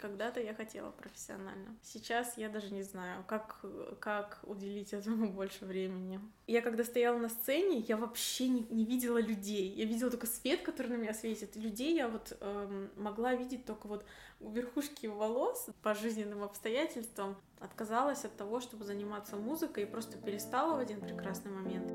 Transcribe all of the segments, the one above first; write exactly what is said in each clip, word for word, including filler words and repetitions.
Когда-то я хотела профессионально. Сейчас я даже не знаю, как, как уделить этому больше времени. Я когда стояла на сцене, я вообще не, не видела людей. Я видела только свет, который на меня светит. Людей я вот эм, могла видеть только вот у верхушки волос по жизненным обстоятельствам. Отказалась от того, чтобы заниматься музыкой, и просто перестала в один прекрасный момент.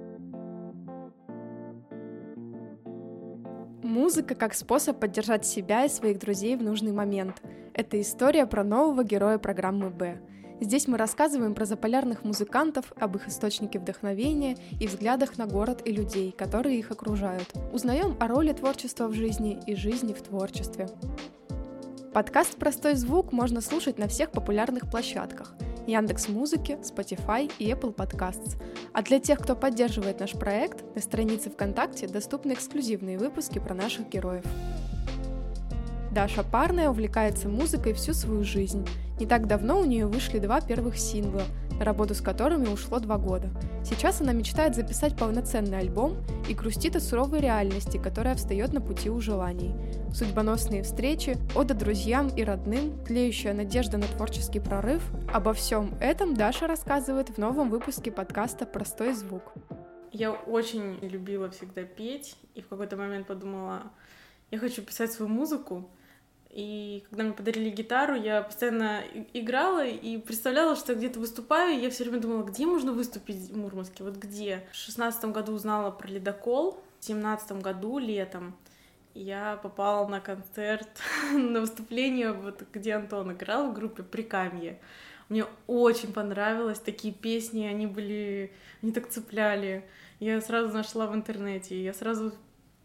Музыка как способ поддержать себя и своих друзей в нужный момент. Это история про нового героя программы «Б». Здесь мы рассказываем про заполярных музыкантов, об их источнике вдохновения и взглядах на город и людей, которые их окружают. Узнаем о роли творчества в жизни и жизни в творчестве. Подкаст «Простой звук» можно слушать на всех популярных площадках – Яндекс.Музыке, Spotify и Apple Podcasts. А для тех, кто поддерживает наш проект, на странице ВКонтакте доступны эксклюзивные выпуски про наших героев. Даша Парная увлекается музыкой всю свою жизнь. Не так давно у нее вышли два первых сингла, на работу с которыми ушло два года. Сейчас она мечтает записать полноценный альбом и грустит о суровой реальности, которая встает на пути у желаний. Судьбоносные встречи, ода друзьям и родным, тлеющая надежда на творческий прорыв – обо всем этом Даша рассказывает в новом выпуске подкаста «Простой звук». Я очень любила всегда петь и в какой-то момент подумала, я хочу писать свою музыку. И когда мне подарили гитару, я постоянно играла и представляла, что я где-то выступаю. И я все время думала, где можно выступить в Мурманске, вот где. В шестнадцатом году узнала про ледокол, в семнадцатом году летом я попала на концерт, на выступление, вот где Антон играл в группе «Прикамье». Мне очень понравилось, такие песни, они были, они так цепляли. Я сразу нашла в интернете, я сразу...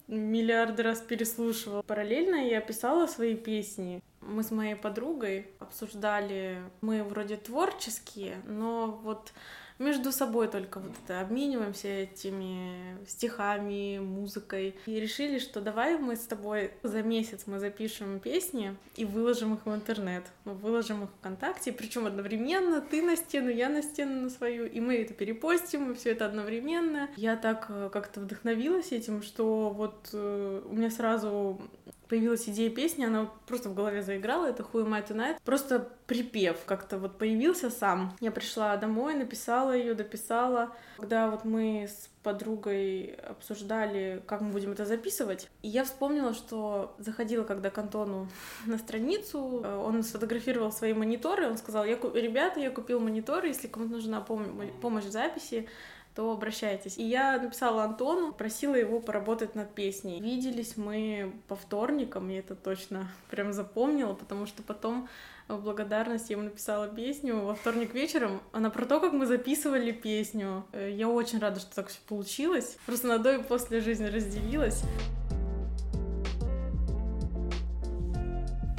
миллиарды раз переслушивала. Параллельно я писала свои песни. Мы с моей подругой обсуждали, мы вроде творческие, но вот между собой только вот это, обмениваемся этими стихами, музыкой. И решили, что давай мы с тобой за месяц мы запишем песни и выложим их в интернет. Мы выложим их ВКонтакте, причем одновременно, ты на стену, я на стену на свою, и мы это перепостим, и все это одновременно. Я так как-то вдохновилась этим, что вот э, у меня сразу... появилась идея песни, она просто в голове заиграла, это Who might a night. Просто припев как-то вот появился сам. Я пришла домой, написала ее, дописала. Когда вот мы с подругой обсуждали, как мы будем это записывать, и я вспомнила, что заходила когда к Антону на страницу, он сфотографировал свои мониторы, он сказал, я, ребята, я купил мониторы, если кому-то нужна пом- помощь в записи, то обращайтесь. И я написала Антону, просила его поработать над песней. Виделись мы по вторникам, я это точно прям запомнила, потому что потом в благодарность я ему написала песню во вторник вечером. Она про то, как мы записывали песню. Я очень рада, что так все получилось. Просто на до и после жизни разделилась.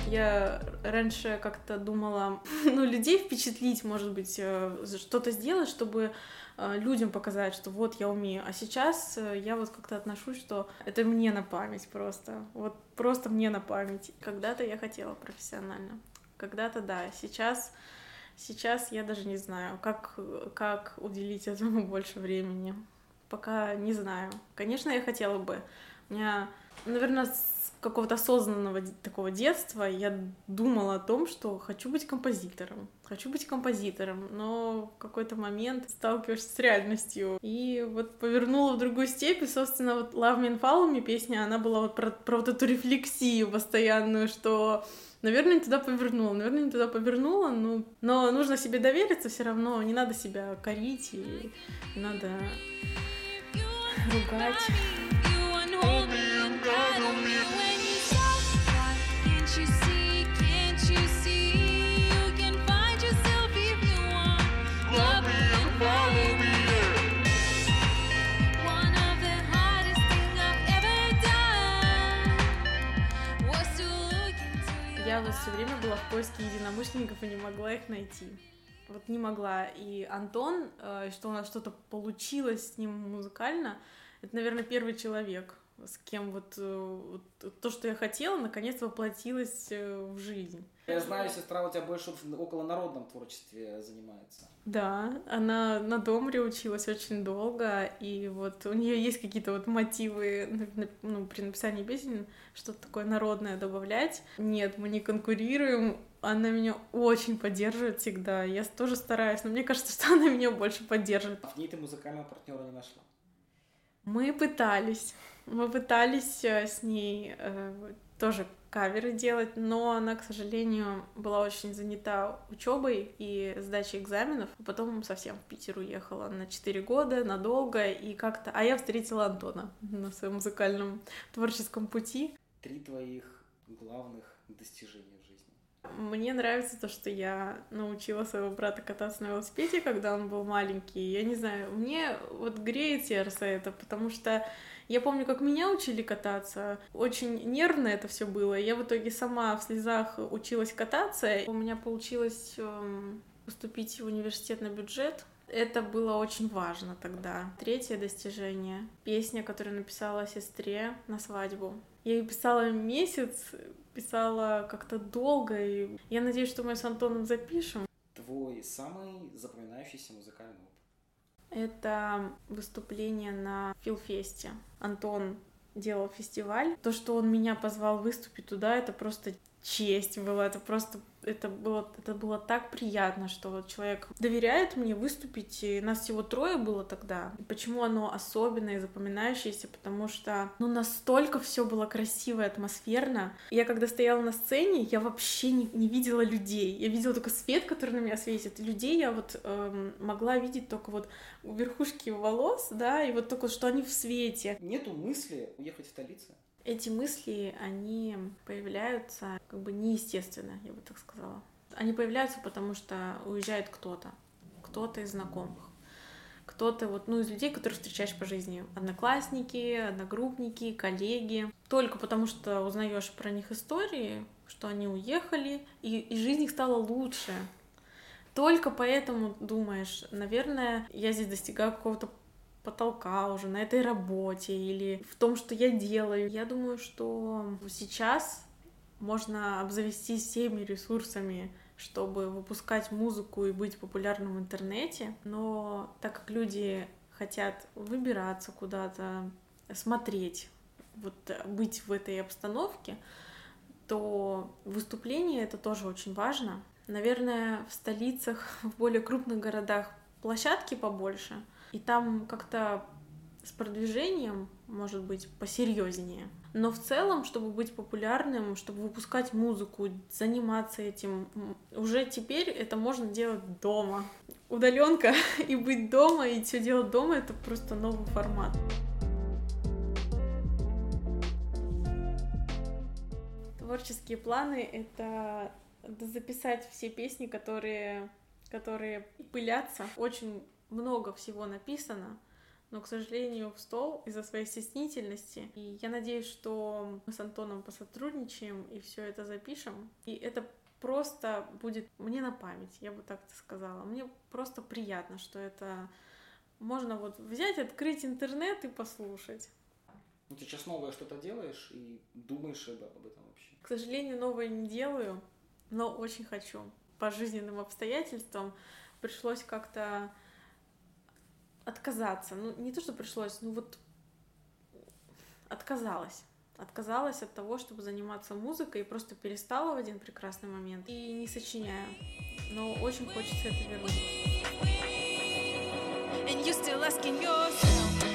Я раньше как-то думала, ну, людей впечатлить, может быть, что-то сделать, чтобы людям показать, что вот я умею. А сейчас я вот как-то отношусь, что это мне на память просто. Вот просто мне на память. Когда-то я хотела профессионально. Когда-то да. Сейчас, сейчас я даже не знаю, как, как уделить этому больше времени. Пока не знаю. Конечно, я хотела бы. У меня, наверное, какого-то осознанного такого детства я думала о том, что хочу быть композитором. Хочу быть композитором, но в какой-то момент сталкиваешься с реальностью. И вот повернула в другую степь, и, собственно, вот «Love Me and Follow Me» песня, она была вот про, про вот эту рефлексию постоянную, что, наверное, не туда повернула, наверное, не туда повернула, но, но нужно себе довериться все равно, не надо себя корить, и надо ругать. Я вот все время была в поиске единомышленников и не могла их найти. Вот не могла. И Антон, что у нас что-то получилось с ним музыкально, это, наверное, первый человек. с кем вот, вот то, что я хотела, наконец воплотилось в жизнь. Я знаю, сестра у тебя больше в околонародном творчестве занимается. Да, она на домре училась очень долго, и вот у нее есть какие-то вот мотивы, ну, при написании песен что-то такое народное добавлять. Нет, мы не конкурируем, она меня очень поддерживает всегда, я тоже стараюсь, но мне кажется, что она меня больше поддерживает. А в ней ты музыкального партнера не нашла? Мы пытались, мы пытались с ней э, тоже каверы делать, но она, к сожалению, была очень занята учебой и сдачей экзаменов, а потом совсем в Питер уехала на четыре года, надолго, и как-то... А я встретила Антона на своем музыкальном творческом пути. Три твоих главных достижения в жизни. Мне нравится то, что я научила своего брата кататься на велосипеде, когда он был маленький. Я не знаю, мне вот греет сердце это, потому что я помню, как меня учили кататься. Очень нервно это все было. Я в итоге сама в слезах училась кататься. У меня получилось поступить в университет на бюджет. Это было очень важно тогда. Третье достижение. Песня, которую написала сестре на свадьбу. Я ее писала месяц, писала как-то долго, и я надеюсь, что мы с Антоном запишем. Твой самый запоминающийся музыкальный опыт? Это выступление на Филфесте. Антон делал фестиваль. То, что он меня позвал выступить туда, это просто честь была. Это просто это было, это было так приятно, что вот человек доверяет мне выступить. И нас всего трое было тогда. И почему оно особенное и запоминающееся? Потому что ну, настолько все было красиво и атмосферно. Я когда стояла на сцене, я вообще не, не видела людей. Я видела только свет, который на меня светит. И людей я вот эм, могла видеть только вот у верхушки волос, да, и вот только что они в свете. Нету мысли уехать в столицу? Эти мысли, они появляются как бы неестественно, я бы так сказала. Они появляются, потому что уезжает кто-то, кто-то из знакомых, кто-то вот, ну, из людей, которых встречаешь по жизни. Одноклассники, одногруппники, коллеги. Только потому что узнаешь про них истории, что они уехали, и, и жизнь их стала лучше. Только поэтому думаешь, наверное, я здесь достигаю какого-то потолка уже на этой работе или в том, что я делаю. Я думаю, что сейчас можно обзавестись всеми ресурсами, чтобы выпускать музыку и быть популярным в интернете. Но так как люди хотят выбираться куда-то, смотреть, вот быть в этой обстановке, то выступление — это тоже очень важно. Наверное, в столицах, в более крупных городах площадки побольше, и там как-то с продвижением, может быть, посерьезнее. Но в целом, чтобы быть популярным, чтобы выпускать музыку, заниматься этим, уже теперь это можно делать дома. Удаленка и быть дома, и все делать дома — это просто новый формат. Творческие планы — это записать все песни, которые, которые пылятся. Очень много всего написано, но, к сожалению, в стол из-за своей стеснительности. И я надеюсь, что мы с Антоном посотрудничаем и все это запишем. И это просто будет мне на память, я бы так сказала. Мне просто приятно, что это можно вот взять, открыть интернет и послушать. Ну, ты сейчас новое что-то делаешь и думаешь об этом вообще? К сожалению, новое не делаю, но очень хочу. По жизненным обстоятельствам пришлось как-то отказаться. Ну, не то, что пришлось, ну вот отказалась. Отказалась от того, чтобы заниматься музыкой, и просто перестала в один прекрасный момент. И не сочиняю. Но очень хочется это вернуть.